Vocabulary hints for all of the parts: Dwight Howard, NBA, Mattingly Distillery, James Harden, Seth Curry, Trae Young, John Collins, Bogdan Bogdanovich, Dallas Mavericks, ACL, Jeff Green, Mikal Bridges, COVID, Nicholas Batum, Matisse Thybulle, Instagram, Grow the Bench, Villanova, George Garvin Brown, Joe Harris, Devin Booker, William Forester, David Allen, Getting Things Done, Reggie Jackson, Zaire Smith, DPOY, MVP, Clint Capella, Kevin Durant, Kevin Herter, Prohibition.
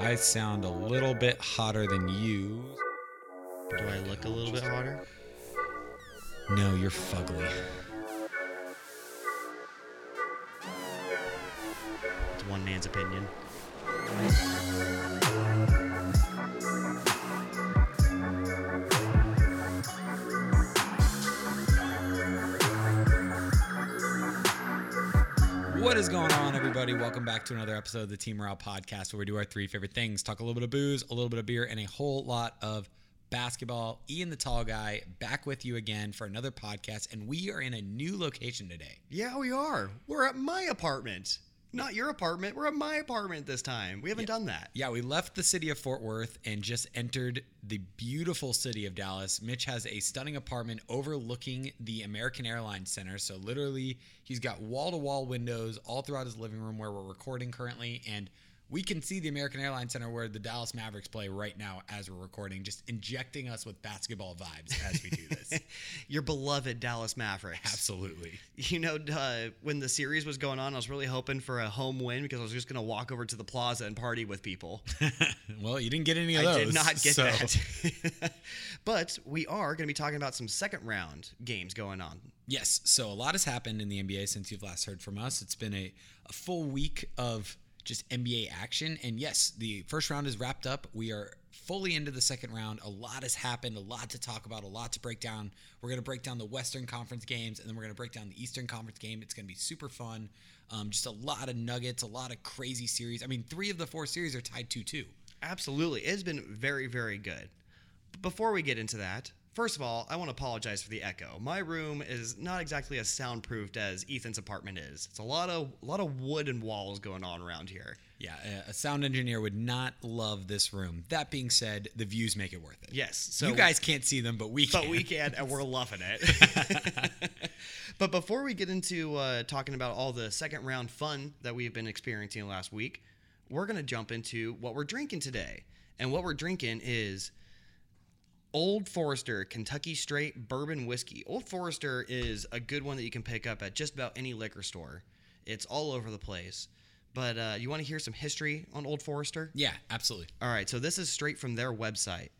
I sound a little bit hotter than you. Do I look a little bit hotter? No, you're fugly. It's one man's opinion. What is going on, everybody? Welcome back to another episode of the Team Morale Podcast, where we do our three favorite things: talk a little bit of booze, a little bit of beer, and a whole lot of basketball. Ian the Tall Guy back with you again for another podcast, and we are in a new location today. Yeah, we are. We're at my apartment. Not your apartment. We're at my apartment this time. We haven't done that. Yeah, we left the city of Fort Worth and just entered the beautiful city of Dallas. Mitch has a stunning apartment overlooking the American Airlines Center. So literally, he's got wall-to-wall windows all throughout his living room where we're recording currently. And we can see the American Airlines Center where the Dallas Mavericks play right now as we're recording, just injecting us with basketball vibes as we do this. Your beloved Dallas Mavericks. Absolutely. You know, when the series was going on, I was really hoping for a home win because I was just going to walk over to the plaza and party with people. Well, you didn't get any of those. I did not get that. But we are going to be talking about some second round games going on. Yes. So a lot has happened in the NBA since you've last heard from us. It's been a full week of just NBA action. And yes, the first round is wrapped up. We are fully into the second round. A lot has happened, a lot to talk about, a lot to break down. We're going to break down the Western Conference games, and then we're going to break down the Eastern Conference game. It's going to be super fun. Just a lot of nuggets, a lot of crazy series. I mean, three of the four series are tied 2-2. Absolutely. It has been very, very good. But before we get into that, first of all, I want to apologize for the echo. My room is not exactly as soundproofed as Ethan's apartment is. It's a lot of wooden walls going on around here. Yeah, a sound engineer would not love this room. That being said, the views make it worth it. Yes. So you guys can't see them, but we can. But we can, and we're loving it. But before we get into talking about all the second round fun that we've been experiencing last week, we're going to jump into what we're drinking today. And what we're drinking is Old Forester Kentucky Straight Bourbon Whiskey. Old Forester is a good one that you can pick up at just about any liquor store. It's all over the place. But you want to hear some history on Old Forester? Yeah, absolutely. All right, so this is straight from their website.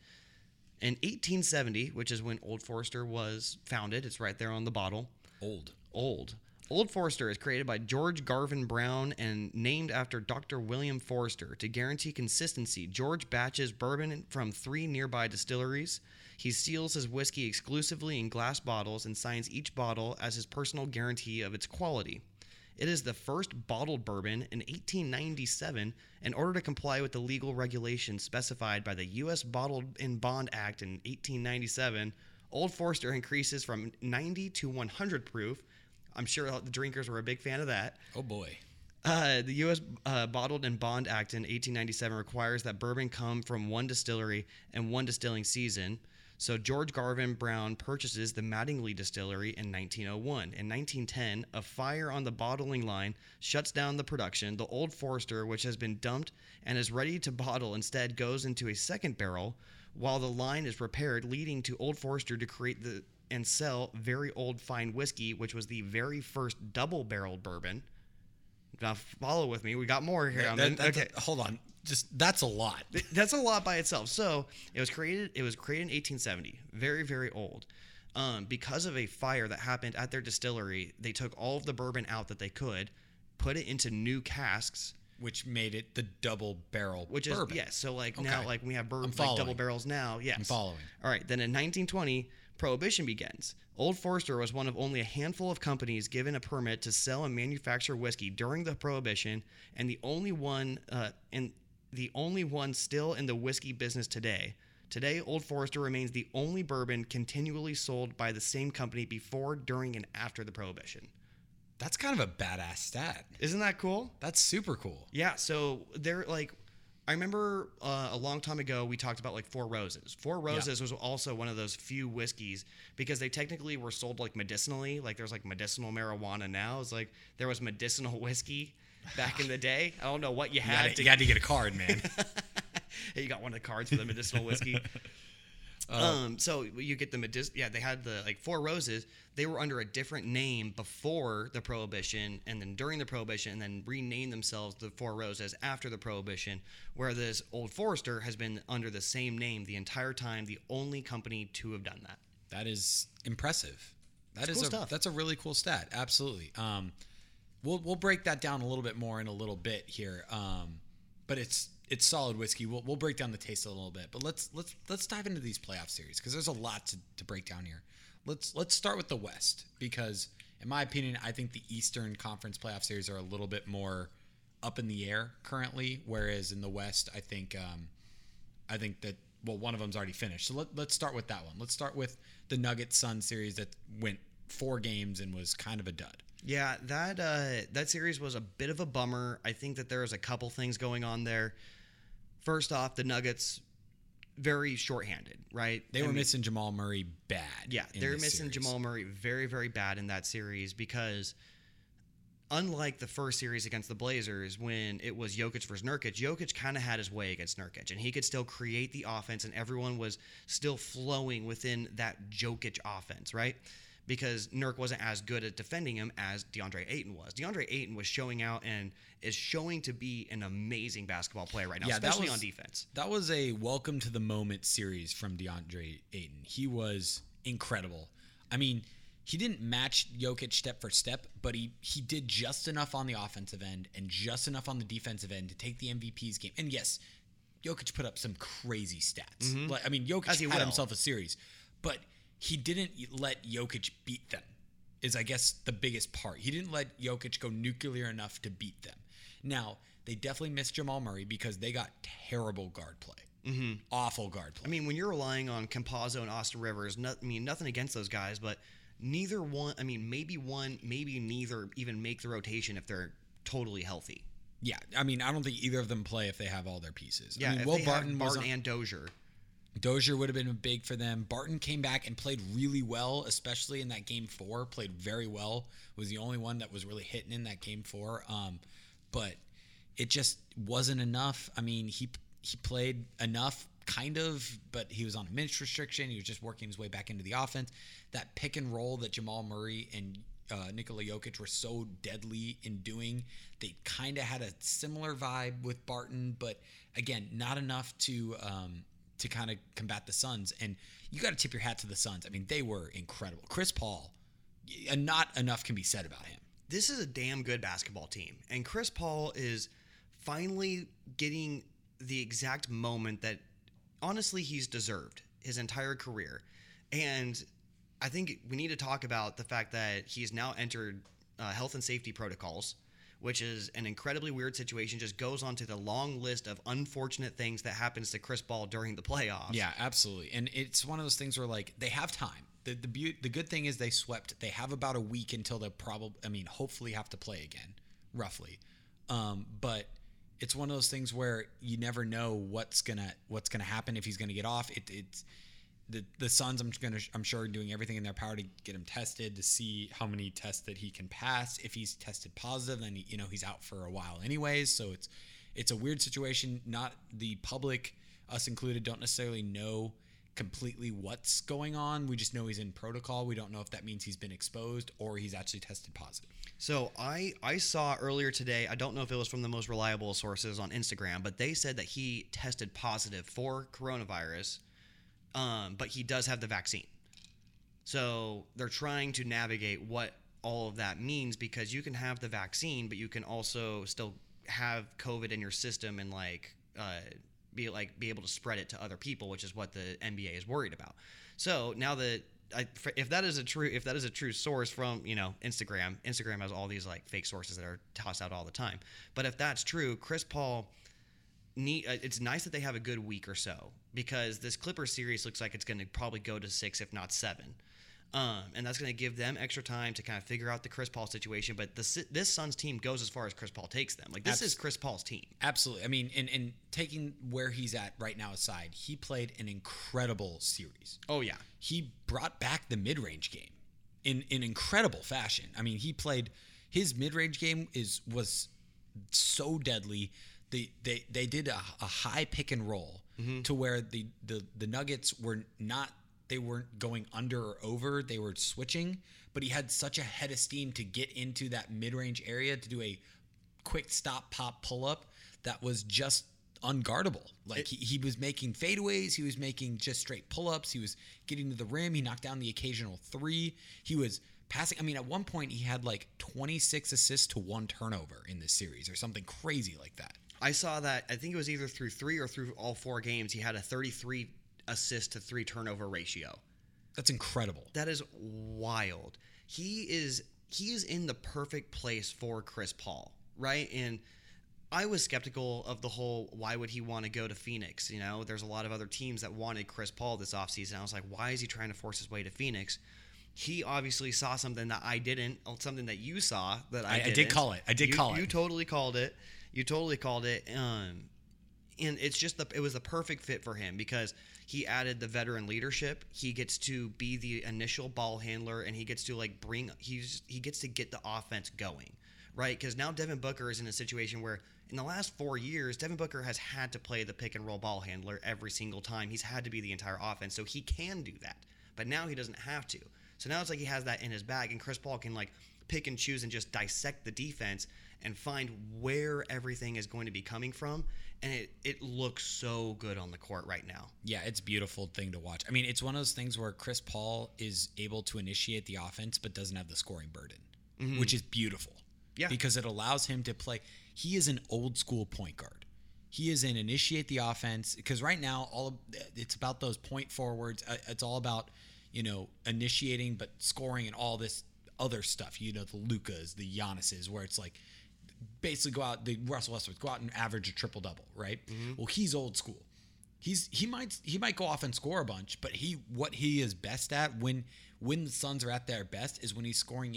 In 1870, which is when Old Forester was founded, it's right there on the bottle. Old Forester is created by George Garvin Brown and named after Dr. William Forester. To guarantee consistency, George batches bourbon from three nearby distilleries. He seals his whiskey exclusively in glass bottles and signs each bottle as his personal guarantee of its quality. It is the first bottled bourbon in 1897 in order to comply with the legal regulations specified by the U.S. Bottled-in-Bond Act in 1897. Old Forester increases from 90 to 100 proof. I'm sure the drinkers were a big fan of that. Oh, boy. The U.S. Bottled-in-Bond Act in 1897 requires that bourbon come from one distillery and one distilling season. So George Garvin Brown purchases the Mattingly Distillery in 1901. In 1910, a fire on the bottling line shuts down the production. The Old Forester, which has been dumped and is ready to bottle, instead goes into a second barrel while the line is repaired, leading to Old Forester to create and sell very old fine whiskey, which was the very first double-barreled bourbon. Now, follow with me. We got more here. Okay, hold on. That's a lot. That's a lot by itself. So it was created in 1870. Very, very old. Because of a fire that happened at their distillery, they took all of the bourbon out that they could, put it into new casks, which made it the double barrel bourbon. Yes. Yeah, so now, we have bourbon like double barrels now. Yes. I'm following. All right. Then in 1920. Prohibition begins. Old Forester was one of only a handful of companies given a permit to sell and manufacture whiskey during the Prohibition, and the only one still in the whiskey business today. Today, Old Forester remains the only bourbon continually sold by the same company before, during, and after the Prohibition. That's kind of a badass stat. Isn't that cool? That's super cool. Yeah. So they're like, I remember a long time ago we talked about Four Roses. Four Roses was also one of those few whiskeys because they technically were sold medicinally. There's medicinal marijuana now. It's there was medicinal whiskey back in the day. I don't know what you had. You had to get a card, man. You got one of the cards for the medicinal whiskey. So you get the they had the Four Roses. They were under a different name before the Prohibition, and then during the Prohibition, and then renamed themselves the Four Roses after the Prohibition, whereas Old Forester has been under the same name the entire time, the only company to have done that. That is impressive. That's a really cool stat. Absolutely. We'll break that down a little bit more in a little bit here. But it's solid whiskey. We'll break down the taste a little bit. But let's dive into these playoff series because there's a lot to break down here. Let's start with the West because, in my opinion, I think the Eastern Conference playoff series are a little bit more up in the air currently. Whereas in the West, I think that one of them's already finished. So let's start with that one. Let's start with the Nuggets-Suns series that went 4 games and was kind of a dud. Yeah, that series was a bit of a bummer. I think that there was a couple things going on there. First off, the Nuggets, very shorthanded, right? They were missing Jamal Murray bad. Yeah, they were missing Jamal Murray very, very bad in that series because unlike the first series against the Blazers when it was Jokic versus Nurkic, Jokic kind of had his way against Nurkic, and he could still create the offense, and everyone was still flowing within that Jokic offense, right? Because Nurk wasn't as good at defending him as DeAndre Ayton was. DeAndre Ayton was showing out and is showing to be an amazing basketball player right now, especially on defense. That was a welcome to the moment series from DeAndre Ayton. He was incredible. I mean, he didn't match Jokic step for step, but he did just enough on the offensive end and just enough on the defensive end to take the MVP's game. And yes, Jokic put up some crazy stats. Mm-hmm. Jokic had himself a series, but he didn't let Jokic beat them, is I guess the biggest part. He didn't let Jokic go nuclear enough to beat them. Now, they definitely missed Jamal Murray because they got terrible guard play. Mm-hmm. Awful guard play. I mean, when you're relying on Campazzo and Austin Rivers, nothing against those guys, but neither one, maybe one, maybe neither even make the rotation if they're totally healthy. Yeah, I don't think either of them play if they have all their pieces. Yeah, Will Barton and Dozier. Dozier would have been big for them. Barton came back and played really well, especially in that game 4. Played very well. Was the only one that was really hitting in that game 4. But it just wasn't enough. He played enough, kind of, but he was on a minutes restriction. He was just working his way back into the offense. That pick and roll that Jamal Murray and Nikola Jokic were so deadly in doing, they kind of had a similar vibe with Barton, but again, not enough to kind of combat the Suns. And you got to tip your hat to the Suns. They were incredible. Chris Paul, not enough can be said about him. This is a damn good basketball team. And Chris Paul is finally getting the exact moment that, honestly, he's deserved his entire career. And I think we need to talk about the fact that he's now entered health and safety protocols, which is an incredibly weird situation, just goes on to the long list of unfortunate things that happens to Chris Paul during the playoffs. Yeah, absolutely. And it's one of those things where, they have time. The good thing is they swept. They have about a week until they'll hopefully have to play again, roughly. But it's one of those things where you never know what's gonna happen, if he's gonna get off. It's the Suns, I'm sure, are doing everything in their power to get him tested, to see how many tests that he can pass. If he's tested positive, then he's out for a while anyways. So it's a weird situation. Not the public, us included, don't necessarily know completely what's going on. We just know he's in protocol. We don't know if that means he's been exposed or he's actually tested positive. So I saw earlier today, I don't know if it was from the most reliable sources on Instagram, but they said that he tested positive for coronavirus. But he does have the vaccine. So they're trying to navigate what all of that means, because you can have the vaccine, but you can also still have COVID in your system and be able to spread it to other people, which is what the NBA is worried about. So now if that is a true source from, Instagram has all these fake sources that are tossed out all the time. But if that's true, Chris Paul, it's nice that they have a good week or so, because this Clippers series looks like it's going to probably go to 6, if not 7. And that's going to give them extra time to kind of figure out the Chris Paul situation. But this Suns team goes as far as Chris Paul takes them. This is Chris Paul's team. Absolutely. And taking where he's at right now aside, he played an incredible series. Oh, yeah. He brought back the mid-range game in incredible fashion. His mid-range game was so deadly. They did a high pick and roll mm-hmm. to where the Nuggets were not, they weren't going under or over, they were switching, but he had such a head of steam to get into that mid-range area to do a quick stop, pop, pull-up that was just unguardable. Like he was making fadeaways, he was making just straight pull-ups, he was getting to the rim, he knocked down the occasional three, he was passing. I mean, at one point he had like 26 assists to 1 turnover in this series or something crazy like that. I saw that, I think it was either through 3 or through all 4 games, he had a 33 assist to 3 turnover ratio. That's incredible. That is wild. He is in the perfect place for Chris Paul, right? And I was skeptical of the whole, why would he want to go to Phoenix? You know, there's a lot of other teams that wanted Chris Paul this offseason. I was like, why is he trying to force his way to Phoenix? He obviously saw something that I didn't, something that you saw that I didn't. I did call it. I did call it. You totally called it. And it's just it was the perfect fit for him because he added the veteran leadership. He gets to be the initial ball handler, and he gets to he gets to get the offense going, right? Because now Devin Booker is in a situation where in the last 4 years, Devin Booker has had to play the pick and roll ball handler every single time. He's had to be the entire offense, so he can do that. But now he doesn't have to. So now it's like he has that in his bag, and Chris Paul can pick and choose and just dissect the defense and find where everything is going to be coming from. And it looks so good on the court right now. Yeah, it's a beautiful thing to watch. I mean, it's one of those things where Chris Paul is able to initiate the offense but doesn't have the scoring burden, mm-hmm. which is beautiful. Yeah. Because it allows him to play. He is an old school point guard. He is an initiate the offense, because right now it's about those point forwards. It's all about, initiating but scoring and all this other stuff. The Lukas, the Giannis's, where it's like, basically go out, the Russell Westbrook, go out and average a triple double, right? Mm-hmm. Well, he's old school. He might go off and score a bunch, but what he is best at when the Suns are at their best is when he's scoring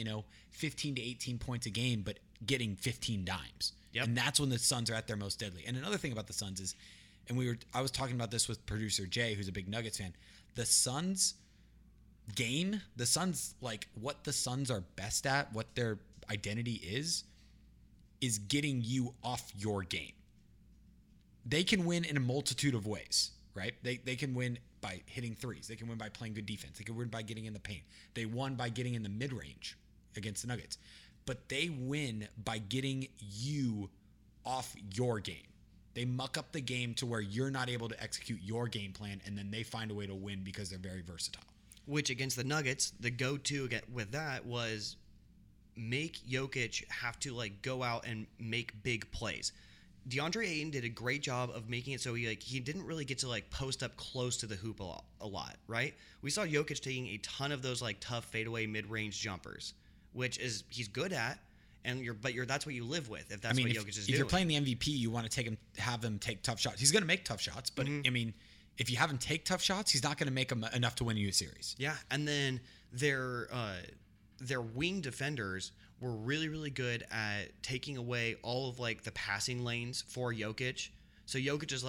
15 to 18 points a game, but getting 15 dimes. Yep. And that's when the Suns are at their most deadly. And another thing about the Suns is, and I was talking about this with producer Jay, who's a big Nuggets fan. The Suns game, what the Suns are best at, what their identity is getting you off your game. They can win in a multitude of ways, right? They can win by hitting threes. They can win by playing good defense. They can win by getting in the paint. They won by getting in the mid-range against the Nuggets. But they win by getting you off your game. They muck up the game to where you're not able to execute your game plan, and then they find a way to win because they're very versatile. Which against the Nuggets, the go-to with that was make Jokic have to go out and make big plays. DeAndre Ayton did a great job of making it so he didn't really get to post up close to the hoop a lot, right? We saw Jokic taking a ton of those tough fadeaway mid-range jumpers, which is he's good at, and that's what you live with if that's what Jokic is doing. If you're playing the MVP, you want to have him take tough shots. He's going to make tough shots, but mm-hmm. If you have him take tough shots, he's not going to make them enough to win you a series. Yeah, and then their wing defenders were really, really good at taking away all of the passing lanes for Jokic. So Jokic is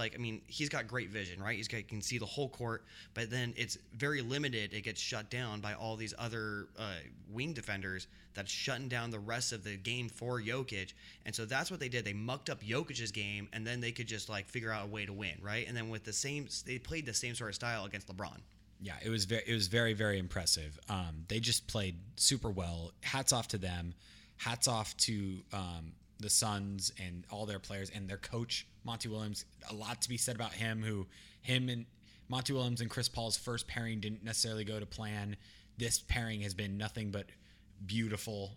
he's got great vision, right? He can see the whole court, but then it's very limited. It gets shut down by all these other wing defenders that's shutting down the rest of the game for Jokic. And so that's what they did. They mucked up Jokic's game, and then they could just figure out a way to win, right? And then they played the same sort of style against LeBron. Yeah, it was very, very impressive. They just played super well. Hats off to them. Hats off to the Suns and all their players and their coach, Monty Williams. A lot to be said about him, and Monty Williams and Chris Paul's first pairing didn't necessarily go to plan. This pairing has been nothing but beautiful.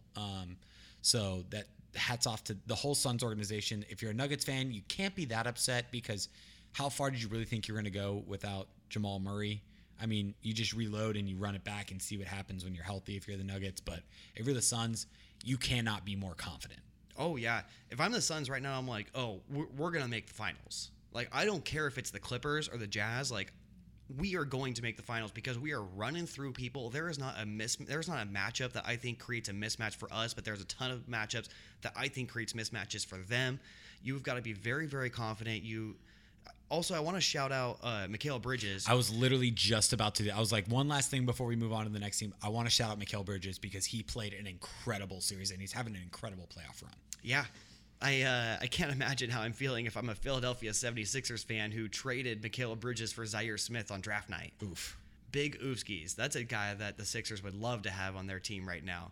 So that hats off to the whole Suns organization. If you're a Nuggets fan, you can't be that upset, because how far did you really think you were going to go without Jamal Murray? You just reload and you run it back and see what happens when you're healthy if you're the Nuggets. But if you're the Suns, you cannot be more confident. Oh, yeah. If I'm the Suns right now, I'm like, oh, we're going to make the finals. I don't care if it's the Clippers or the Jazz. We are going to make the finals because we are running through people. There's not a matchup that I think creates a mismatch for us, but there's a ton of matchups that I think creates mismatches for them. You've got to be very, very confident. Also, I want to shout out Mikal Bridges. I was literally just about to do that. I was like, one last thing before we move on to the next team. I want to shout out Mikal Bridges because he played an incredible series, and he's having an incredible playoff run. Yeah. I can't imagine how I'm feeling if I'm a Philadelphia 76ers fan who traded Mikal Bridges for Zaire Smith on draft night. Oof. Big oofskies. That's a guy that the Sixers would love to have on their team right now,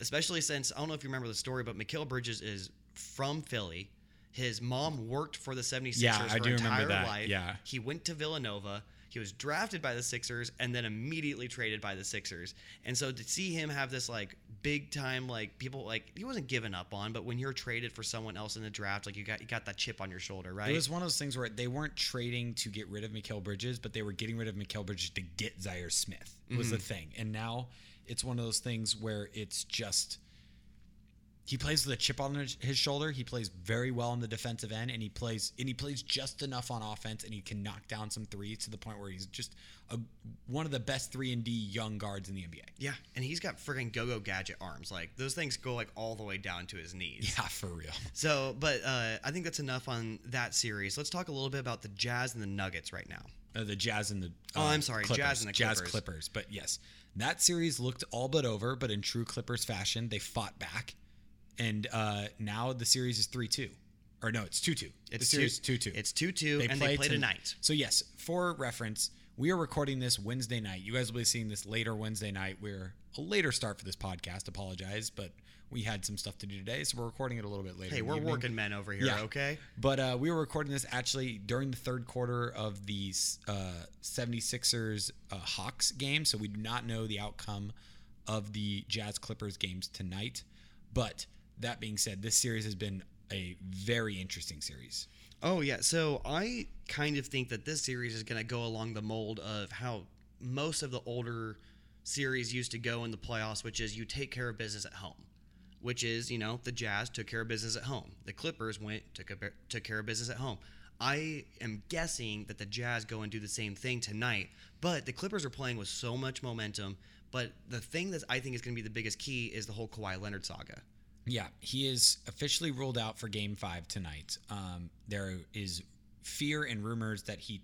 especially since, I don't know if you remember the story, but Mikal Bridges is from Philly. His mom worked for the 76ers her entire life. Yeah. He went to Villanova. He was drafted by the Sixers and then immediately traded by the Sixers. And so to see him have this like big time, like people like he wasn't given up on, but when you're traded for someone else in the draft, like you got that chip on your shoulder, right? It was one of those things where they weren't trading to get rid of Mikal Bridges, but they were getting rid of Mikal Bridges to get Zaire Smith was the thing. And now it's one of those things where it's just he plays with a chip on his shoulder. He plays very well on the defensive end, and he plays just enough on offense, and he can knock down some threes to the point where he's just one of the best 3-and-D young guards in the NBA. Yeah, and he's got friggin' go-go gadget arms. Like those things go like all the way down to his knees. Yeah, for real. So, but I think that's enough on that series. Let's talk a little bit about the Jazz and the Nuggets right now. The Jazz and the Clippers. Jazz and the Clippers. Jazz Clippers. But yes, that series looked all but over, but in true Clippers fashion, they fought back. And now the series is 3-2. Or no, it's 2-2. It's 2-2. It's 2-2, and they play tonight. So yes, for reference, we are recording this Wednesday night. You guys will be seeing this later Wednesday night. We're a later start for this podcast. Apologize, but we had some stuff to do today, so we're recording it a little bit later. Hey, we're working men over here, okay? But we were recording this actually during the third quarter of the 76ers Hawks game, so we do not know the outcome of the Jazz Clippers games tonight. But that being said, this series has been a very interesting series. Oh, yeah. So I kind of think that this series is going to go along the mold of how most of the older series used to go in the playoffs, which is you take care of business at home, which is, you know, the Jazz took care of business at home. The Clippers took care of business at home. I am guessing that the Jazz go and do the same thing tonight, but the Clippers are playing with so much momentum. But the thing that I think is going to be the biggest key is the whole Kawhi Leonard saga. Yeah, he is officially ruled out for Game 5 tonight. There is fear and rumors that he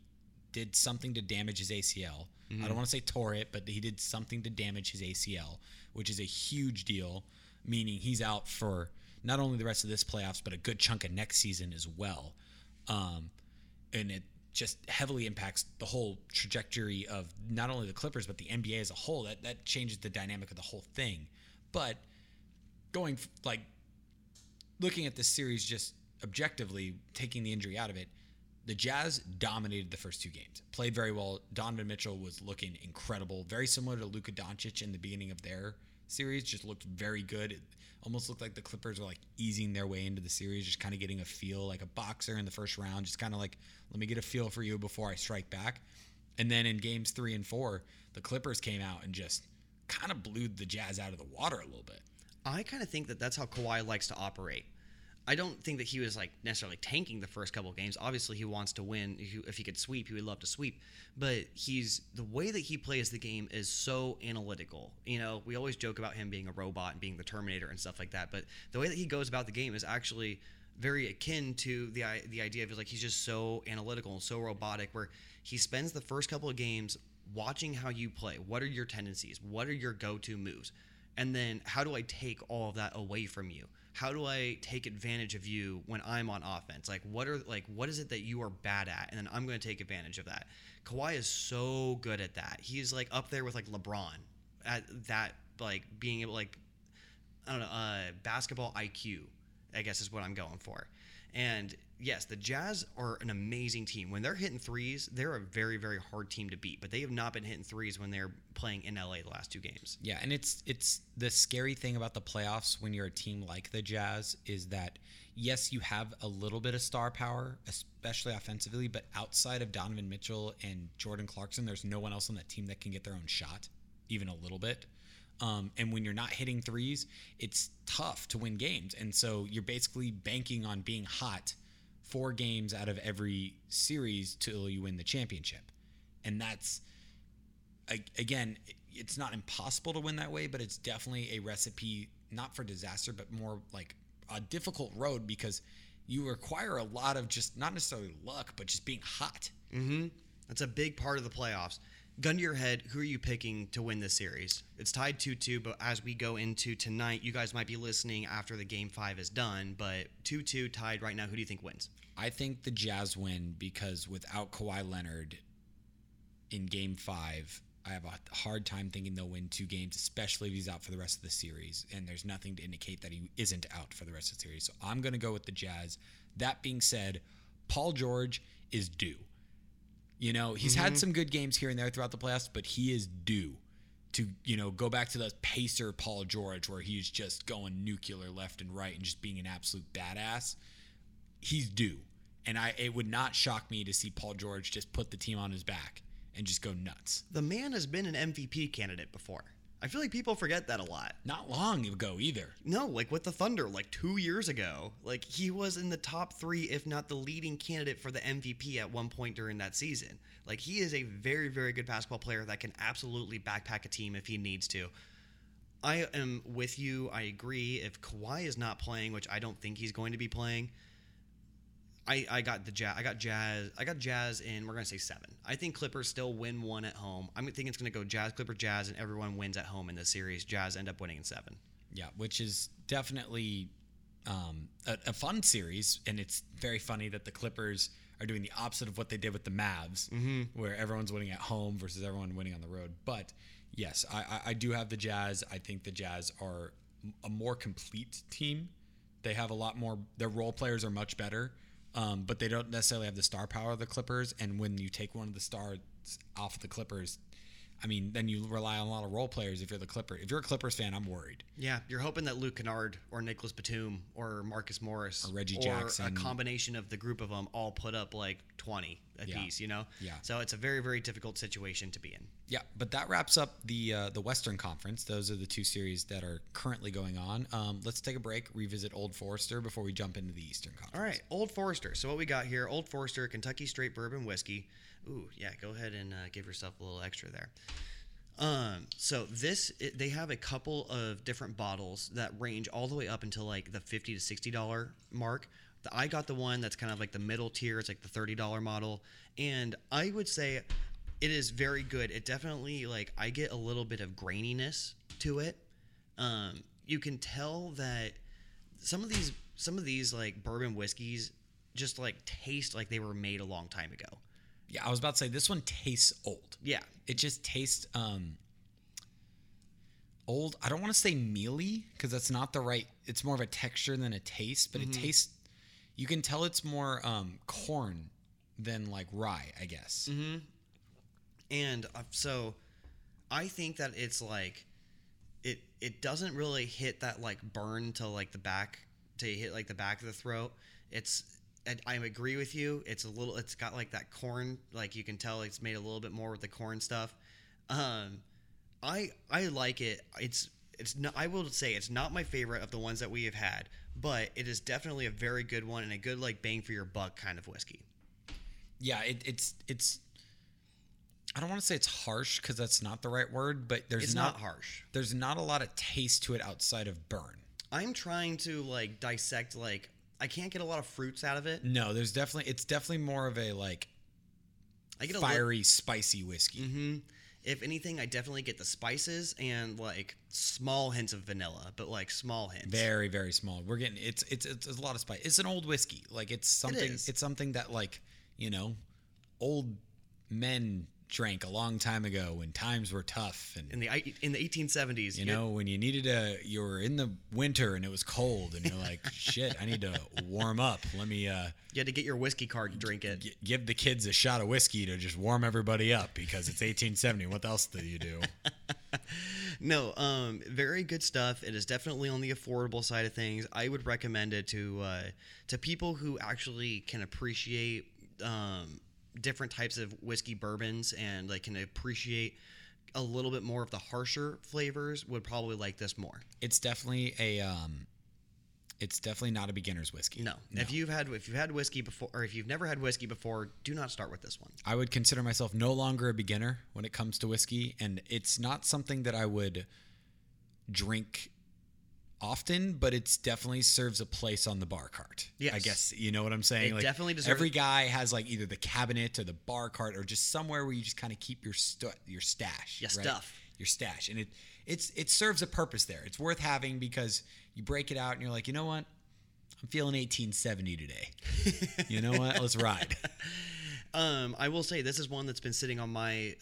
did something to damage his ACL. Mm-hmm. I don't want to say tore it, but he did something to damage his ACL, which is a huge deal, meaning he's out for not only the rest of this playoffs, but a good chunk of next season as well. And it just heavily impacts the whole trajectory of not only the Clippers, but the NBA as a whole. That changes the dynamic of the whole thing. But looking at this series just objectively, taking the injury out of it, the Jazz dominated the first two games, played very well. Donovan Mitchell was looking incredible, very similar to Luka Doncic in the beginning of their series, just looked very good. It almost looked like the Clippers were like easing their way into the series, just kind of getting a feel like a boxer in the first round, just kind of like, let me get a feel for you before I strike back. And then in games 3 and 4, the Clippers came out and just kind of blew the Jazz out of the water a little bit. I kind of think that that's how Kawhi likes to operate. I don't think that he was like necessarily tanking the first couple of games. Obviously, he wants to win. If he could sweep, he would love to sweep. But the way that he plays the game is so analytical. You know, we always joke about him being a robot and being the Terminator and stuff like that. But the way that he goes about the game is actually very akin to the idea of like he's just so analytical and so robotic, where he spends the first couple of games watching how you play. What are your tendencies? What are your go-to moves? And then how do I take all of that away from you? How do I take advantage of you when I'm on offense? Like, what is it that you are bad at? And then I'm going to take advantage of that. Kawhi is so good at that. He's like up there with like LeBron at that, like being able, like, I don't know, basketball IQ, I guess is what I'm going for. And yes, the Jazz are an amazing team. When they're hitting threes, they're a very, very hard team to beat. But they have not been hitting threes when they're playing in LA the last two games. Yeah, and it's the scary thing about the playoffs when you're a team like the Jazz is that, yes, you have a little bit of star power, especially offensively, but outside of Donovan Mitchell and Jordan Clarkson, there's no one else on that team that can get their own shot, even a little bit. And when you're not hitting threes, it's tough to win games. And so you're basically banking on being hot 4 games out of every series till you win the championship. And that's, again, it's not impossible to win that way, but it's definitely a recipe not for disaster, but more like a difficult road because you require a lot of just not necessarily luck, but just being hot. Mm-hmm. That's a big part of the playoffs. Gun to your head, who are you picking to win this series? It's tied 2-2, but as we go into tonight, you guys might be listening after the Game 5 is done, but 2-2 tied right now. Who do you think wins? I think the Jazz win because without Kawhi Leonard in Game 5, I have a hard time thinking they'll win two games, especially if he's out for the rest of the series, and there's nothing to indicate that he isn't out for the rest of the series. So I'm going to go with the Jazz. That being said, Paul George is due. You know, he's had some good games here and there throughout the playoffs, but he is due to, you know, go back to the pacer Paul George where he's just going nuclear left and right and just being an absolute badass. He's due. And it would not shock me to see Paul George just put the team on his back and just go nuts. The man has been an MVP candidate before. I feel like people forget that a lot. Not long ago either. No, like with the Thunder, like 2 years ago. Like he was in the top three, if not the leading candidate for the MVP at one point during that season. Like he is a very, very good basketball player that can absolutely backpack a team if he needs to. I am with you. I agree. If Kawhi is not playing, which I don't think he's going to be playing, I got Jazz in, we're going to say 7. I think Clippers still win 1 at home. I'm thinking it's going to go Jazz, Clipper, Jazz, and everyone wins at home in this series. Jazz end up winning in 7. Yeah, which is definitely a fun series, and it's very funny that the Clippers are doing the opposite of what they did with the Mavs, where everyone's winning at home versus everyone winning on the road. But, yes, I do have the Jazz. I think the Jazz are a more complete team. They have a lot more – their role players are much better. But they don't necessarily have the star power of the Clippers. And when you take one of the stars off the Clippers, I mean, then you rely on a lot of role players if you're the Clipper. If you're a Clippers fan, I'm worried. Yeah, you're hoping that Luke Kennard or Nicholas Batum or Marcus Morris or Reggie Jackson, or a combination of the group of them, all put up like 20 apiece, you know? Yeah. So it's a very, very difficult situation to be in. Yeah, but that wraps up the Western Conference. Those are the two series that are currently going on. Let's take a break, revisit Old Forester before we jump into the Eastern Conference. All right, Old Forester. So what we got here, Old Forester, Kentucky Straight Bourbon Whiskey. Ooh, yeah, go ahead and give yourself a little extra there. So they have a couple of different bottles that range all the way up until like the $50 to $60 mark. I got the one that's kind of like the middle tier. It's like the $30 model. And I would say it is very good. It definitely, like, I get a little bit of graininess to it. You can tell that some of these like bourbon whiskeys just like taste like they were made a long time ago. Yeah, I was about to say, this one tastes old. Yeah. It just tastes old. I don't want to say mealy because that's not the right – it's more of a texture than a taste, but it tastes – you can tell it's more corn than like rye, I guess. Mm-hmm. And so I think that it's like it doesn't really hit that like burn to like the back – to hit like the back of the throat. It's – I agree with you. It's got like that corn, like you can tell it's made a little bit more with the corn stuff. I like it. It's not, I will say it's not my favorite of the ones that we have had, but it is definitely a very good one and a good like bang for your buck kind of whiskey. Yeah. It's I don't want to say it's harsh cause that's not the right word, but it's not harsh. There's not a lot of taste to it outside of burn. I'm trying to like dissect, like, I can't get a lot of fruits out of it. No, it's definitely more of a like fiery, spicy whiskey. Mm-hmm. If anything, I definitely get the spices and like small hints of vanilla, but like small hints. Very, very small. We're getting it's a lot of spice. It's an old whiskey. Like it's something that like, you know, old men drank a long time ago when times were tough and in the 1870s, you know, when you were in the winter and it was cold and you're like, shit, I need to warm up. Let me you had to get your whiskey card to drink it. Give the kids a shot of whiskey to just warm everybody up because it's 1870. What else do you do? No, very good stuff. It is definitely on the affordable side of things. I would recommend it to people who actually can appreciate different types of whiskey bourbons and like can appreciate a little bit more of the harsher flavors would probably like this more. It's definitely not a beginner's whiskey. No. If you've had whiskey before or if you've never had whiskey before, do not start with this one. I would consider myself no longer a beginner when it comes to whiskey, and it's not something that I would drink often, but it's definitely serves a place on the bar cart. Yes. I guess, you know what I'm saying? It like definitely deserves. Every guy has like either the cabinet or the bar cart or just somewhere where you just kind of keep your stash. Your right? stuff. Your stash. And it serves a purpose there. It's worth having because you break it out and you're like, you know what? I'm feeling 1870 today. You know what? Let's ride. I will say this is one that's been sitting on my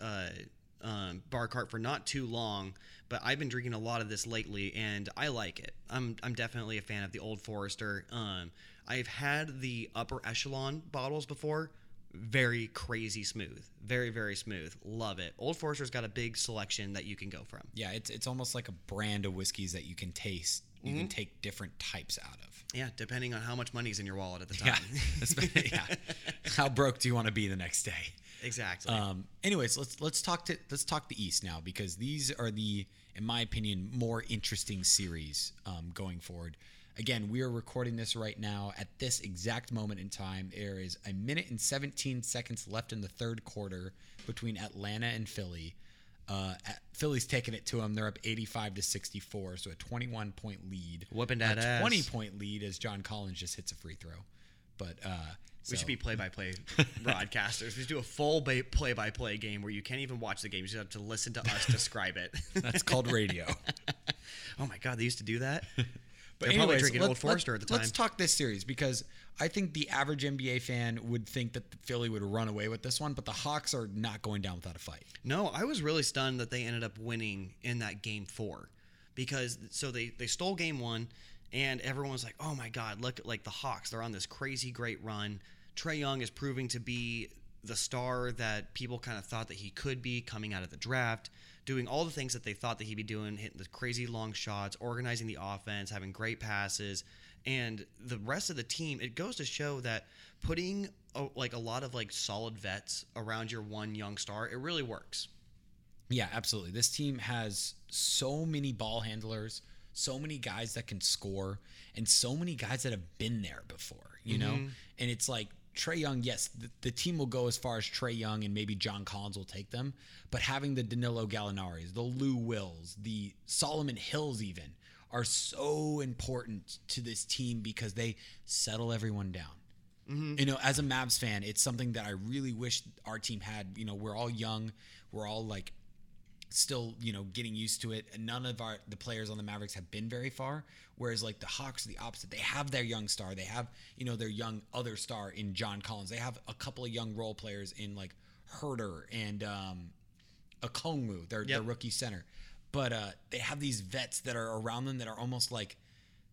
bar cart for not too long, but I've been drinking a lot of this lately, and I like it. I'm definitely a fan of the Old Forester. I've had the upper echelon bottles before. Very crazy smooth. Very, very smooth. Love it. Old Forester's got a big selection that you can go from. Yeah, it's almost like a brand of whiskeys that you can taste. You can take different types out of. Yeah, depending on how much money's in your wallet at the time. Yeah. Yeah. How broke do you want to be the next day? Exactly. Anyways, let's talk the East now, because these are the, in my opinion, more interesting series going forward. Again, we are recording this right now. At this exact moment in time, there is 1 minute and 17 seconds left in the third quarter between Atlanta and Philly. Philly's taking it to them. They're up 85-64, so a 21-point lead. Whooping that ass. A 20-point lead as John Collins just hits a free throw. But we should be play-by-play broadcasters. We should do a full play-by-play game where you can't even watch the game. You just have to listen to us describe it. That's called radio. Oh, my God. They used to do that? But they're probably drinking Old Forester at the time. Let's talk this series, because I think the average NBA fan would think that Philly would run away with this one, but the Hawks are not going down without a fight. No, I was really stunned that they ended up winning in that game four, because so they stole game one, and everyone was like, oh my God, look at like the Hawks. They're on this crazy great run. Trae Young is proving to be the star that people kind of thought that he could be coming out of the draft. Doing all the things that they thought that he'd be doing, hitting the crazy long shots, organizing the offense, having great passes, and the rest of the team. It goes to show that putting a lot of like solid vets around your one young star, it really works. Yeah, absolutely. This team has so many ball handlers, so many guys that can score, and so many guys that have been there before, you know? And it's like, Trae Young, yes, the team will go as far as Trae Young and maybe John Collins will take them, but having the Danilo Gallinaris, the Lou Wills, the Solomon Hills even are so important to this team because they settle everyone down. You know, as a Mavs fan, it's something that I really wish our team had. You know, we're all young. We're all like still, you know, getting used to it. And none of the players on the Mavericks have been very far. Whereas like the Hawks are the opposite. They have their young star. They have, you know, their young other star in John Collins. They have a couple of young role players in like Herter and Okongwu, their rookie center. But they have these vets that are around them that are almost like,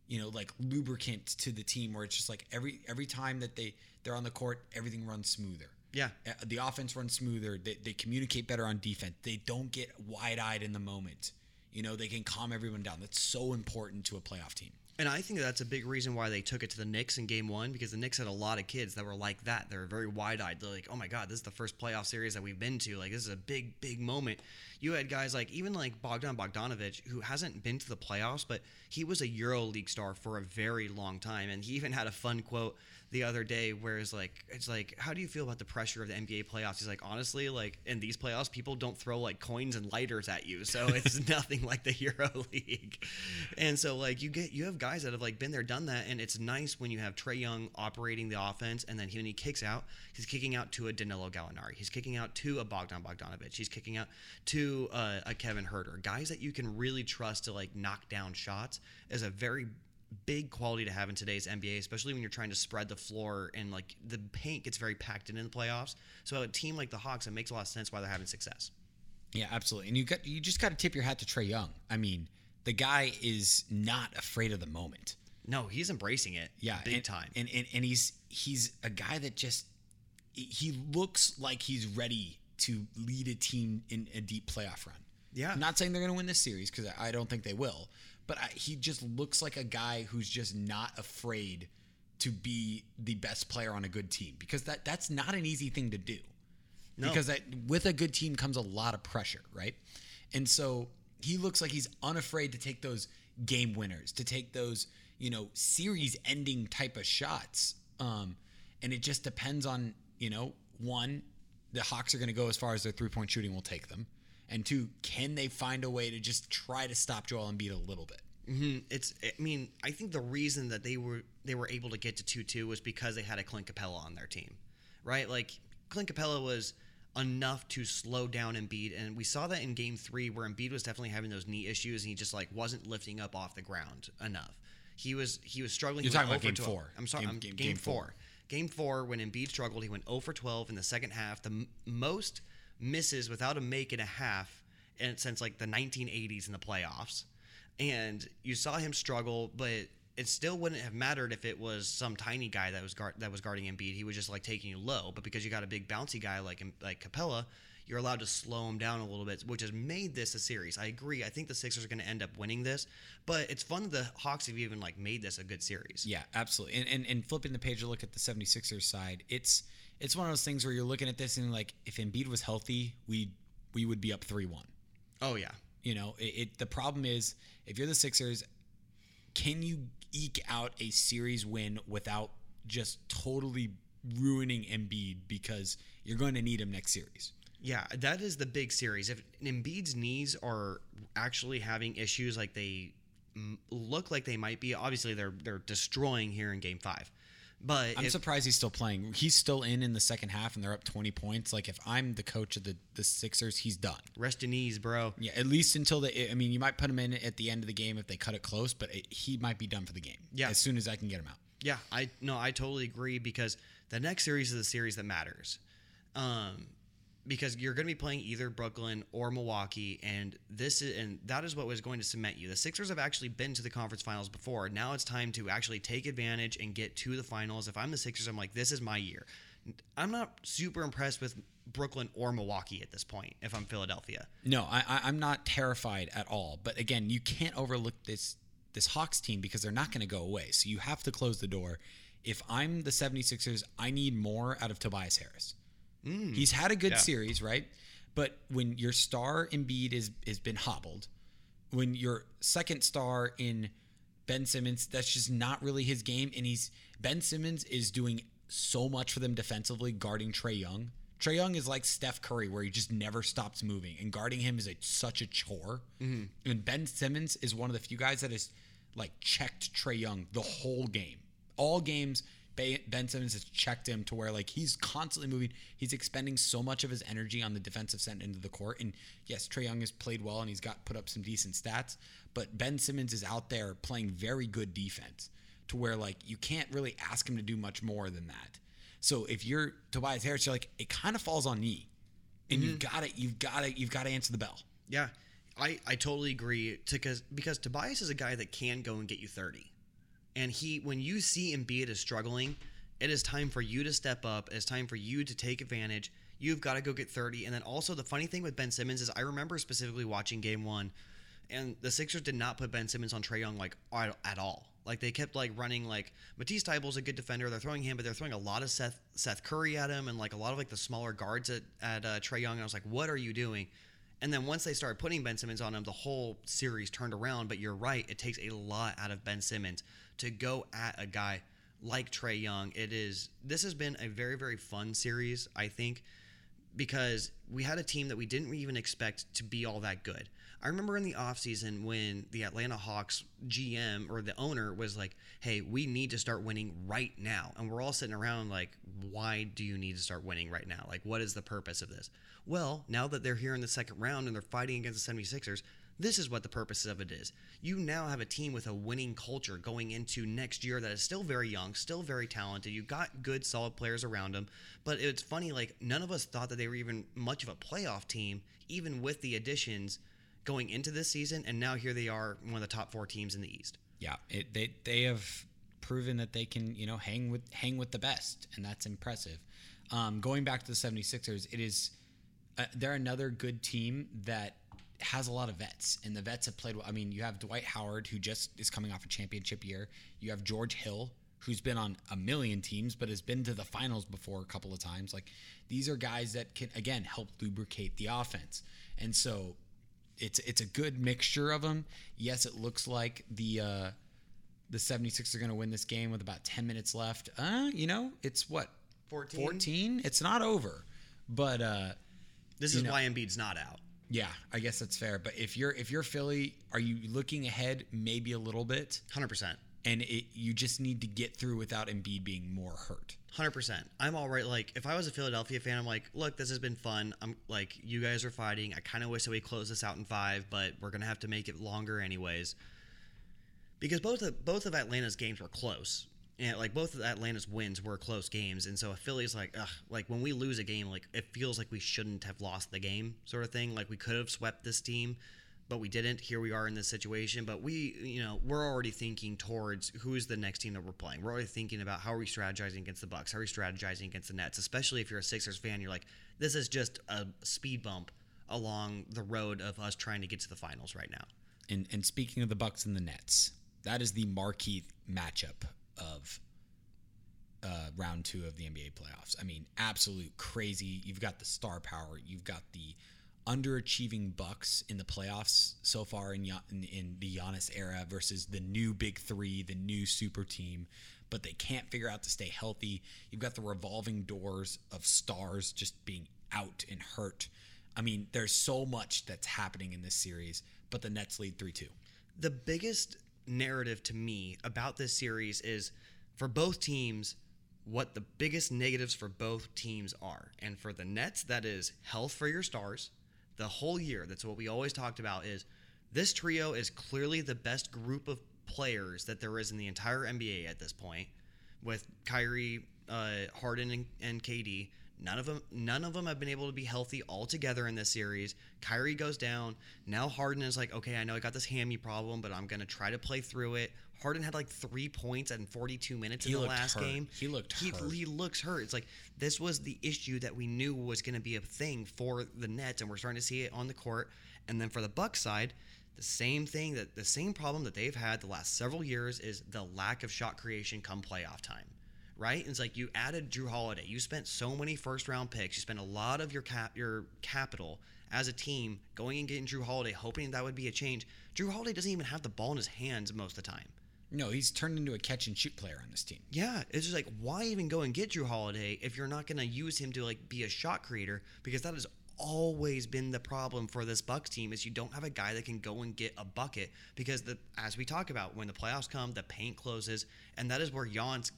you know, like lubricant to the team, where it's just like every time that they're on the court, everything runs smoother. Yeah. The offense runs smoother. They communicate better on defense. They don't get wide-eyed in the moment. You know, they can calm everyone down. That's so important to a playoff team. And I think that's a big reason why they took it to the Knicks in game one, because the Knicks had a lot of kids that were like that. They were very wide-eyed. They're like, oh, my God, this is the first playoff series that we've been to. Like, this is a big, big moment. You had guys like even like Bogdan Bogdanovich, who hasn't been to the playoffs, but he was a EuroLeague star for a very long time. And he even had a fun quote the other day where it's like, how do you feel about the pressure of the NBA playoffs? He's like, honestly, like in these playoffs, people don't throw like coins and lighters at you. So it's nothing like the EuroLeague. And so like you have guys that have like been there, done that. And it's nice when you have Trae Young operating the offense. And then when he kicks out, he's kicking out to a Danilo Gallinari. He's kicking out to a Bogdan Bogdanovich. He's kicking out to a Kevin Herter. Guys that you can really trust to like knock down shots is a very big quality to have in today's NBA, especially when you're trying to spread the floor and like the paint gets very packed in the playoffs. So a team like the Hawks, it makes a lot of sense why they're having success. Yeah, absolutely. And you just got to tip your hat to Trae Young. I mean, the guy is not afraid of the moment. No, he's embracing it. Yeah, big time. And he's a guy that just he looks like he's ready to lead a team in a deep playoff run. Yeah, I'm not saying they're going to win this series because I don't think they will. But he just looks like a guy who's just not afraid to be the best player on a good team, because that's not an easy thing to do. No. Because with a good team comes a lot of pressure, right? And so he looks like he's unafraid to take those game winners, to take those, you know, series-ending type of shots. And it just depends on, you know, one, the Hawks are going to go as far as their three-point shooting will take them. And two, can they find a way to just try to stop Joel Embiid a little bit? Mm-hmm. I mean, I think the reason that they were able to get to 2-2 was because they had a Clint Capella on their team, right? Like, Clint Capella was enough to slow down Embiid, and we saw that in Game 3 where Embiid was definitely having those knee issues, and he just, like, wasn't lifting up off the ground enough. He was struggling. You're talking about Game 4. I'm sorry, Game 4. Game 4, when Embiid struggled, he went 0 for 12 in the second half. The most misses without a make in a half since, like, the 1980s in the playoffs. And you saw him struggle, but it still wouldn't have mattered if it was some tiny guy that was guarding Embiid. He was just, like, taking you low. But because you got a big bouncy guy like Capella, you're allowed to slow him down a little bit, which has made this a series. I agree. I think the Sixers are going to end up winning this, but it's fun that the Hawks have even, like, made this a good series. Yeah, absolutely. And flipping the page to look at the 76ers side, it's one of those things where you're looking at this and, like, if Embiid was healthy, we would be up 3-1. Oh yeah. You know, the problem is, if you're the Sixers, can you eke out a series win without just totally ruining Embiid, because you're going to need him next series? Yeah, that is the big series. If Embiid's knees are actually having issues like they look like they might be, obviously they're destroying here in Game 5. But I'm surprised he's still playing. He's still in the second half, and they're up 20 points. Like, if I'm the coach of the Sixers, he's done. Rest in ease, bro. Yeah, at least until I mean, you might put him in at the end of the game if they cut it close, but he might be done for the game. Yeah. As soon as I can get him out. Yeah, I totally agree, because the next series is the series that matters. Because you're going to be playing either Brooklyn or Milwaukee, and that is what was going to cement you. The Sixers have actually been to the conference finals before. Now it's time to actually take advantage and get to the finals. If I'm the Sixers, I'm like, this is my year. I'm not super impressed with Brooklyn or Milwaukee at this point if I'm Philadelphia. No, I'm not terrified at all. But again, you can't overlook this Hawks team, because they're not going to go away. So you have to close the door. If I'm the 76ers, I need more out of Tobias Harris. He's had a good series, right? But when your star Embiid has been hobbled, when your second star in Ben Simmons, that's just not really his game. And Ben Simmons is doing so much for them defensively, guarding Trae Young. Trae Young is like Steph Curry, where he just never stops moving, and guarding him is such a chore. Mm-hmm. And Ben Simmons is one of the few guys that has, like, checked Trae Young the whole game. All games, Ben Simmons has checked him to where, like, he's constantly moving. He's expending so much of his energy on the defensive end into the court. And yes, Trae Young has played well, and he's got put up some decent stats, but Ben Simmons is out there playing very good defense to where, like, you can't really ask him to do much more than that. So if you're Tobias Harris, you're like, it kind of falls on me, and mm-hmm. you've got to answer the bell. Yeah, I totally agree, because Tobias is a guy that can go and get you 30. And when you see Embiid is struggling, it is time for you to step up. It's time for you to take advantage. You've got to go get 30. And then also, the funny thing with Ben Simmons is, I remember specifically watching Game 1, and the Sixers did not put Ben Simmons on Trae Young, like, at all. Like, they kept, like, running, like, Matisse Thybulle a good defender. They're throwing him, but they're throwing a lot of Seth Curry at him, and, like, a lot of, like, the smaller guards at Trae Young. And I was like, what are you doing? And then once they started putting Ben Simmons on him, the whole series turned around. But you're right, it takes a lot out of Ben Simmons to go at a guy like Trae Young. This has been a very, very fun series, I think, because we had a team that we didn't even expect to be all that good. I remember in the offseason when the Atlanta Hawks GM, or the owner, was like, hey, we need to start winning right now. And we're all sitting around like, why do you need to start winning right now? Like, what is the purpose of this? Well, now that they're here in the second round and they're fighting against the 76ers, this is what the purpose of it is. You now have a team with a winning culture going into next year that is still very young, still very talented. You've got good, solid players around them. But it's funny, like, none of us thought that they were even much of a playoff team, even with the additions going into this season. And now here they are, one of the top 4 teams in the East. Yeah, they have proven that they can, you know, hang with the best, and that's impressive. Going back to the 76ers, they're another good team that has a lot of vets, and the vets have played well. I mean, you have Dwight Howard, who just is coming off a championship year. You have George Hill, who's been on a million teams, but has been to the finals before a couple of times. Like, these are guys that can, again, help lubricate the offense. And so it's a good mixture of them. Yes, it looks like the 76ers are going to win this game with about 10 minutes left. You know, it's what? 14? It's not over. But this is why Embiid's not out. Yeah, I guess that's fair. But if you're Philly, are you looking ahead maybe a little bit? 100%. And you just need to get through without Embiid being more hurt. 100%. I'm all right. Like, if I was a Philadelphia fan, I'm like, look, this has been fun. I'm like, you guys are fighting. I kind of wish that we closed this out in 5, but we're going to have to make it longer anyways. Because both of Atlanta's games were close. And, like, both of Atlanta's wins were close games. And so Philly's like, ugh. Like, when we lose a game, like, it feels like we shouldn't have lost the game sort of thing. Like, we could have swept this team, but we didn't. Here we are in this situation. But we're already thinking towards who's the next team that we're playing. We're already thinking about how are we strategizing against the Bucks? How are we strategizing against the Nets? Especially if you're a Sixers fan, you're like, this is just a speed bump along the road of us trying to get to the finals right now. And speaking of the Bucks and the Nets, that is the marquee matchup of round 2 of the NBA playoffs. I mean, absolute crazy. You've got the star power. You've got the underachieving Bucks in the playoffs so far in the Giannis era versus the new Big Three, the new super team, but they can't figure out to stay healthy. You've got the revolving doors of stars just being out and hurt. I mean, there's so much that's happening in this series, but the Nets lead 3-2. The biggest narrative to me about this series is, for both teams, what the biggest negatives for both teams are. And for the Nets, that is health for your stars. The whole year, that's what we always talked about, is this trio is clearly the best group of players that there is in the entire NBA at this point, with Kyrie, Harden, and KD. None of them have been able to be healthy altogether in this series. Kyrie goes down. Now Harden is like, okay, I know I got this hammy problem, but I'm going to try to play through it. Harden had like 3 points in 42 minutes in the last game. He looked hurt. He looks hurt. It's like, this was the issue that we knew was going to be a thing for the Nets, and we're starting to see it on the court. And then for the Bucks side, the same problem that they've had the last several years is the lack of shot creation come playoff time. Right? And it's like, you added Jrue Holiday. You spent so many first-round picks. You spent a lot of your capital as a team going and getting Jrue Holiday, hoping that would be a change. Jrue Holiday doesn't even have the ball in his hands most of the time. No, he's turned into a catch-and-shoot player on this team. Yeah. It's just like, why even go and get Jrue Holiday if you're not going to use him to, like, be a shot creator? Because that has always been the problem for this Bucks team, is you don't have a guy that can go and get a bucket, because as we talk about, when the playoffs come, the paint closes, and that is where Giannis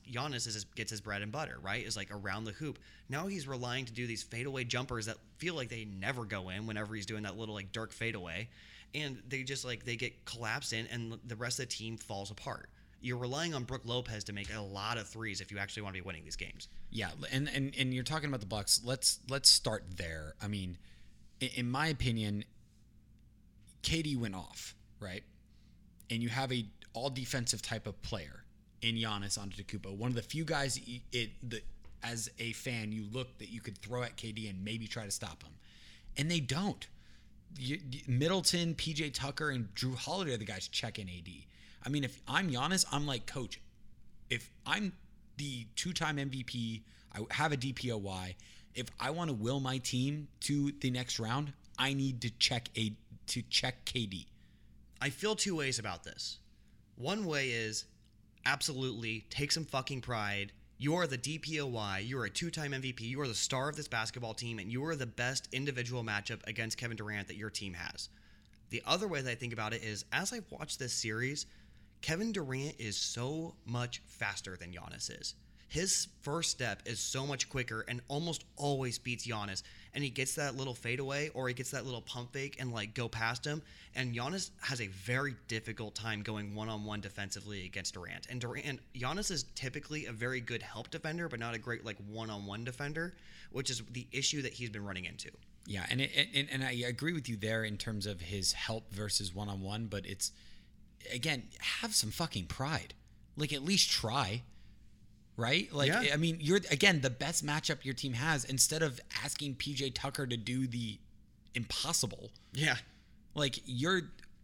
gets his bread and butter, right? Is like around the hoop. Now he's relying to do these fadeaway jumpers that feel like they never go in whenever he's doing that little like Dirk fadeaway, and they just like, they get collapsed in, and the rest of the team falls apart. You're relying on Brook Lopez to make a lot of threes if you actually want to be winning these games. Yeah, and you're talking about the Bucks. Let's start there. I mean, in my opinion, KD went off, right? And you have a all-defensive type of player in Giannis Antetokounmpo. One of the few guys as a fan you look that you could throw at KD and maybe try to stop him. And they don't. Middleton, PJ Tucker, and Jrue Holiday are the guys checking AD. I mean, if I'm Giannis, I'm like, coach, if I'm the two-time MVP, I have a DPOY, if I want to will my team to the next round, I need to check KD. I feel two ways about this. One way is, absolutely, take some fucking pride. You are the DPOY, you are a two-time MVP, you are the star of this basketball team, and you are the best individual matchup against Kevin Durant that your team has. The other way that I think about it is, as I've watched this series, Kevin Durant is so much faster than Giannis is. His first step is so much quicker and almost always beats Giannis. And he gets that little fadeaway, or he gets that little pump fake and like go past him. And Giannis has a very difficult time going one-on-one defensively against Durant. And Giannis is typically a very good help defender, but not a great like one-on-one defender, which is the issue that he's been running into. Yeah, and I agree with you there in terms of his help versus one-on-one, but it's, again, have some fucking pride. Like, at least try, right? Like, yeah. I mean, you're, again, the best matchup your team has. Instead of asking PJ Tucker to do the impossible. Yeah. Like, you're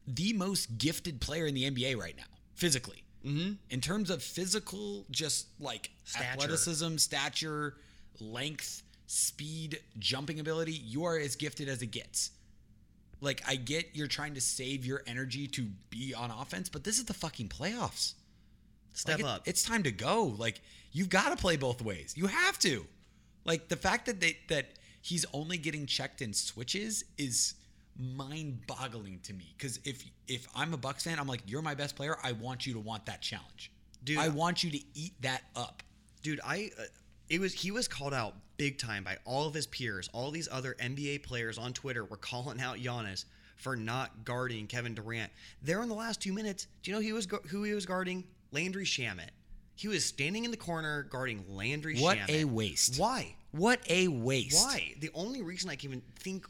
the most gifted player in the NBA right now, physically. Mm-hmm. In terms of physical, just, like, athleticism, stature, length, speed, jumping ability, you are as gifted as it gets. Like, I get you're trying to save your energy to be on offense, but this is the fucking playoffs. Step up. It's time to go. Like, you've got to play both ways. You have to. Like, the fact that he's only getting checked in switches is mind-boggling to me. Because if I'm a Bucks fan, I'm like, you're my best player. I want you to want that challenge. Dude, I want you to eat that up. Dude, he was called out big time by all of his peers. All these other NBA players on Twitter were calling out Giannis for not guarding Kevin Durant. There in the last 2 minutes, do you know who he was guarding? Landry Shamet. He was standing in the corner guarding Landry Shamet. What a waste. Why? What a waste. Why? The only reason I can even think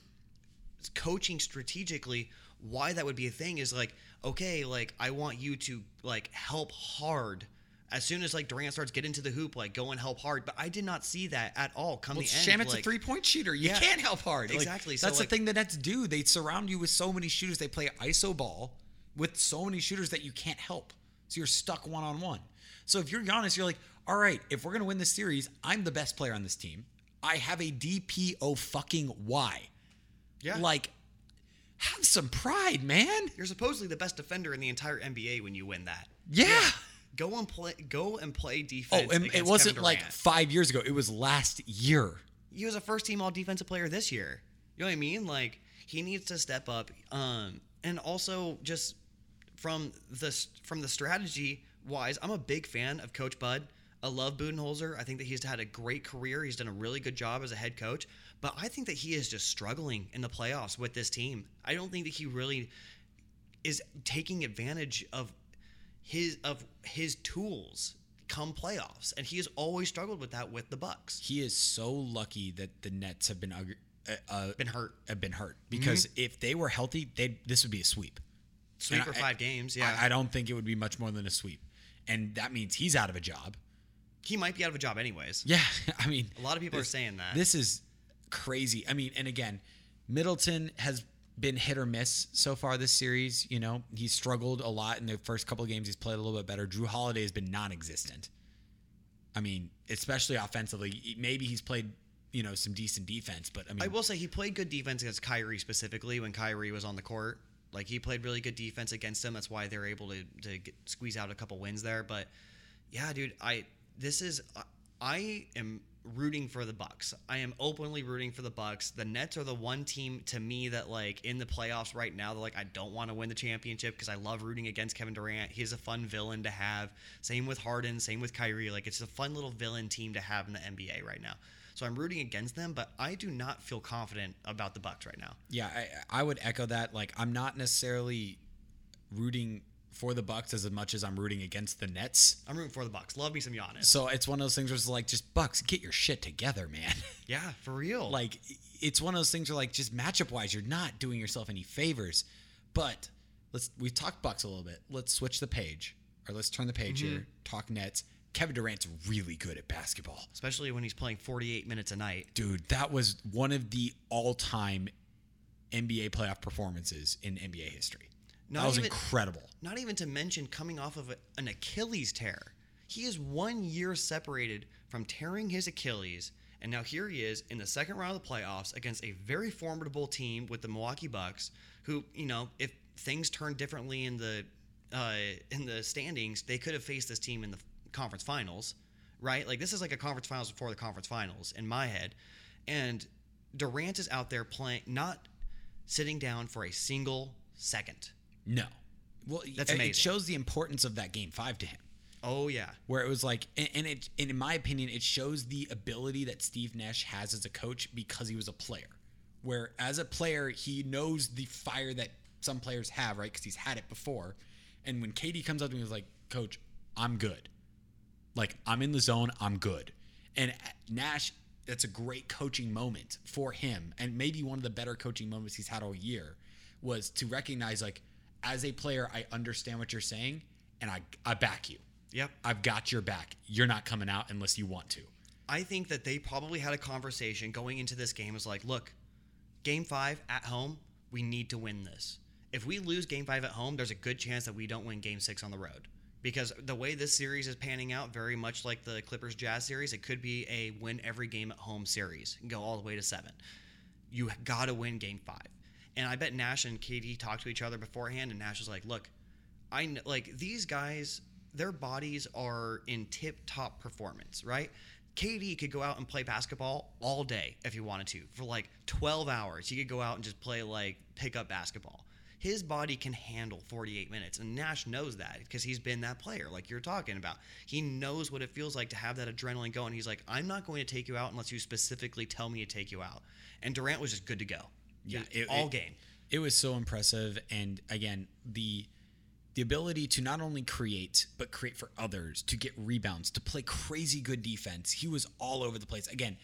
coaching strategically why that would be a thing is like, okay, like I want you to like help hard. As soon as like Durant starts getting to the hoop, like go and help hard. But I did not see that at all. Shamet's a three-point shooter. You can't help hard. Exactly. Like, so that's the thing the Nets do. They surround you with so many shooters. They play iso ball with so many shooters that you can't help. So you're stuck one-on-one. So if you're Giannis, you're like, all right, if we're going to win this series, I'm the best player on this team. I have a DPO fucking Y. Yeah. Like, have some pride, man. You're supposedly the best defender in the entire NBA when you win that. Yeah. Go and play defense. Oh, and it wasn't like 5 years ago. It was last year. He was a first-team all-defensive player this year. You know what I mean? Like, he needs to step up. And also, just from the strategy-wise, I'm a big fan of Coach Bud. I love Budenholzer. I think that he's had a great career. He's done a really good job as a head coach. But I think that he is just struggling in the playoffs with this team. I don't think that he really is taking advantage of his tools come playoffs, and he has always struggled with that with the Bucks. He is so lucky that the Nets have been hurt because if they were healthy, this would be a sweep. Sweep or five games, yeah. I don't think it would be much more than a sweep, and that means he's out of a job. He might be out of a job anyways. Yeah, I mean, a lot of people are saying that. This is crazy. I mean, and again, Middleton has been hit or miss so far this series. You know, he struggled a lot in the first couple of games. He's played a little bit better. Jrue Holiday has been non-existent. I mean, especially offensively. Maybe he's played, you know, some decent defense, but I mean, I will say he played good defense against Kyrie specifically when Kyrie was on the court. Like, he played really good defense against him. That's why they're able to squeeze out a couple wins there. But yeah, dude, I am rooting for the Bucks. I am openly rooting for the Bucks. The Nets are the one team to me that, like, in the playoffs right now, they're like, I don't want to win the championship because I love rooting against Kevin Durant. He's a fun villain to have. Same with Harden, same with Kyrie. Like, it's a fun little villain team to have in the NBA right now. So I'm rooting against them, but I do not feel confident about the Bucks right now. Yeah, I would echo that. Like, I'm not necessarily rooting for the Bucks as much as I'm rooting against the Nets. I'm rooting for the Bucks. Love me some Giannis. So it's one of those things where it's like, just Bucks, get your shit together, man. Yeah, for real. Like, it's one of those things where, like, just matchup-wise, you're not doing yourself any favors. But we've talked Bucks a little bit. Let's switch the page, or let's turn the page here, talk Nets. Kevin Durant's really good at basketball. Especially when he's playing 48 minutes a night. Dude, that was one of the all-time NBA playoff performances in NBA history. That was incredible. Not even to mention coming off of an Achilles tear. He is 1 year separated from tearing his Achilles, and now here he is in the second round of the playoffs against a very formidable team with the Milwaukee Bucks, who, you know, if things turned differently in the standings, they could have faced this team in the conference finals, right? Like, this is like a conference finals before the conference finals in my head. And Durant is out there playing, not sitting down for a single second. No. Well, that's amazing. It shows the importance of that game 5 to him. Oh, yeah. Where it was like, and in my opinion, it shows the ability that Steve Nash has as a coach because he was a player. Where as a player, he knows the fire that some players have, right? Because he's had it before. And when KD comes up to me, he was like, Coach, I'm good. Like, I'm in the zone. I'm good. And Nash, that's a great coaching moment for him. And maybe one of the better coaching moments he's had all year was to recognize, like, as a player, I understand what you're saying, and I back you. Yep. I've got your back. You're not coming out unless you want to. I think that they probably had a conversation going into this game. It was like, look, game 5 at home, we need to win this. If we lose game 5 at home, there's a good chance that we don't win game 6 on the road. Because the way this series is panning out, very much like the Clippers-Jazz series, it could be a win every game at home series and go all the way to 7. You got to win game 5. And I bet Nash and KD talked to each other beforehand, and Nash was like, look, like, these guys, their bodies are in tip-top performance, right? KD could go out and play basketball all day if he wanted to. For like 12 hours, he could go out and just play like pickup basketball. His body can handle 48 minutes, and Nash knows that because he's been that player like you're talking about. He knows what it feels like to have that adrenaline going. He's like, I'm not going to take you out unless you specifically tell me to take you out. And Durant was just good to go. Yeah, all game. It was so impressive. And again, the ability to not only create, but create for others, to get rebounds, to play crazy good defense. He was all over the place. Again,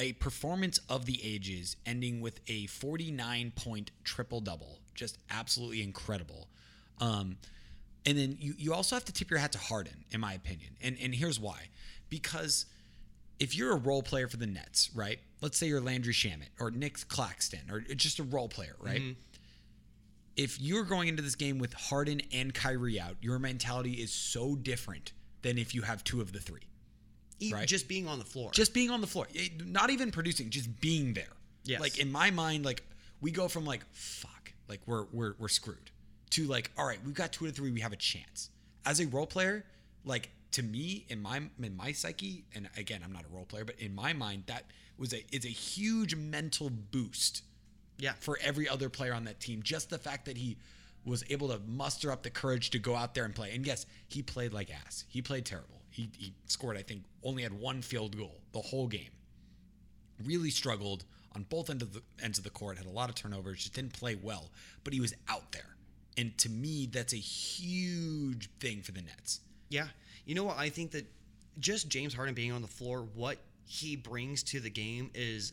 a performance of the ages, ending with a 49-point triple-double. Just absolutely incredible. And then you also have to tip your hat to Harden, in my opinion. And here's why. Because if you're a role player for the Nets, right? Let's say you're Landry Shamet or Nick Claxton or just a role player, right? Mm-hmm. If you're going into this game with Harden and Kyrie out, your mentality is so different than if you have two of the three. Right? Just being on the floor. Just being on the floor. Not even producing, just being there. Yes. Like, in my mind, like, we go from, like, fuck, like, we're screwed, to, like, all right, we've got two of the three, we have a chance. As a role player, like, to me, in my psyche, and again, I'm not a role player, but in my mind, that is a huge mental boost. Yeah, for every other player on that team. Just the fact that he was able to muster up the courage to go out there and play. And yes, he played like ass. He played terrible. He scored, I think, only had one field goal the whole game. Really struggled on both ends of the court. Had a lot of turnovers. Just didn't play well. But he was out there. And to me, that's a huge thing for the Nets. Yeah. You know what? I think that just James Harden being on the floor, what he brings to the game is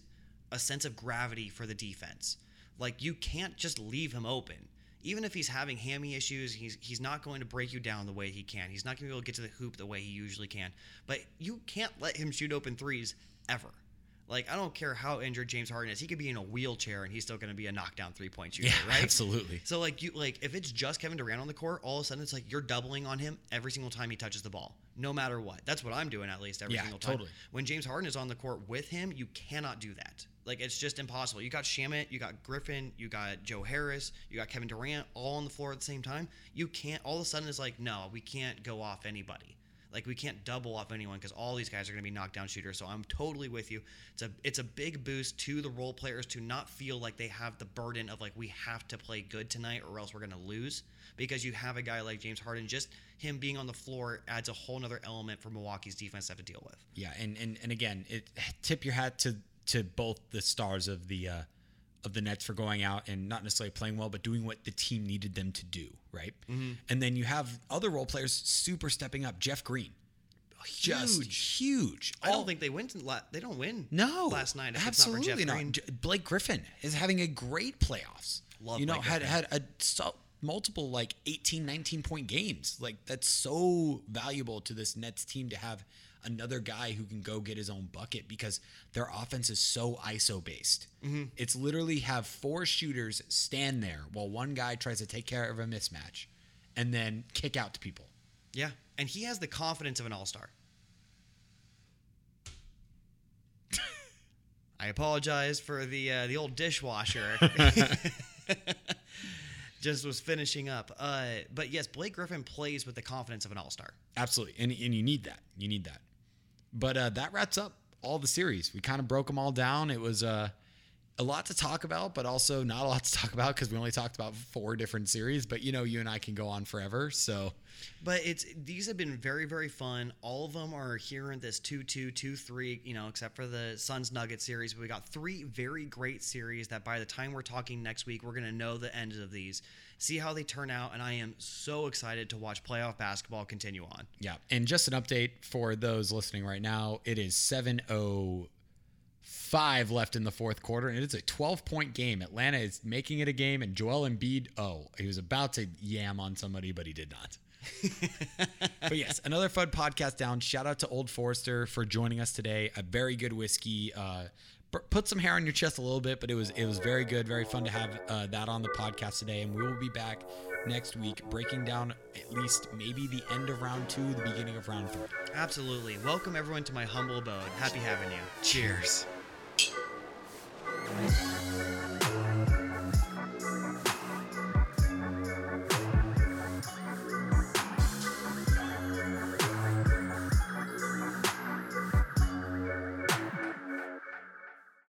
a sense of gravity for the defense. Like, you can't just leave him open. Even if he's having hammy issues, he's not going to break you down the way he can. He's not going to be able to get to the hoop the way he usually can. But you can't let him shoot open threes ever. Like, I don't care how injured James Harden is. He could be in a wheelchair, and he's still going to be a knockdown three-point shooter, yeah, right? Absolutely. So, like, if it's just Kevin Durant on the court, all of a sudden it's like you're doubling on him every single time he touches the ball, no matter what. That's what I'm doing, at least, every single time. Totally. When James Harden is on the court with him, you cannot do that. Like, it's just impossible. You got Shamet, you got Griffin, you got Joe Harris, you got Kevin Durant all on the floor at the same time. You can't – all of a sudden it's like, no, we can't go off anybody. Like, we can't double off anyone because all these guys are going to be knockdown shooters. So I'm totally with you. It's a big boost to the role players to not feel like they have the burden of, like, we have to play good tonight or else we're going to lose, because you have a guy like James Harden. Just him being on the floor adds a whole other element for Milwaukee's defense to have to deal with. Yeah, and again, tip your hat to both the stars of the Nets for going out and not necessarily playing well, but doing what the team needed them to do, right? Mm-hmm. And then you have other role players super stepping up. Jeff Green. Huge. I don't think they win. They don't win. No, last night. Absolutely it's not. For Jeff Green. Blake Griffin is having a great playoffs. Love, you know, Blake had multiple like 18, 19 point games. Like, that's so valuable to this Nets team to have another guy who can go get his own bucket, because their offense is so ISO based. Mm-hmm. It's literally have four shooters stand there while one guy tries to take care of a mismatch and then kick out to people. Yeah. And he has the confidence of an all-star. I apologize for the old dishwasher. Just was finishing up. But yes, Blake Griffin plays with the confidence of an all-star. Absolutely. And you need that. You need that. But that wraps up all the series. We kind of broke them all down. It was a lot to talk about, but also not a lot to talk about because we only talked about four different series. But, you know, you and I can go on forever. So, but these have been very, very fun. All of them are here in this 2-2, 2-3, you know, except for the Suns-Nuggets series. But we got three very great series that by the time we're talking next week, we're going to know the ends of these, see how they turn out, and I am so excited to watch playoff basketball continue on. Yeah, and just an update for those listening right now, it is 7:05 left in the fourth quarter, and it's a 12-point game. Atlanta is making it a game, and Joel Embiid, he was about to yam on somebody, but he did not. But yes, another FUD podcast down. Shout out to Old Forester for joining us today. A very good whiskey. Put some hair on your chest a little bit, but it was very good, very fun to have that on the podcast today. And we will be back next week breaking down at least maybe the end of round 2, the beginning of round 3. Absolutely. Welcome everyone to my humble abode. Happy having you. Cheers.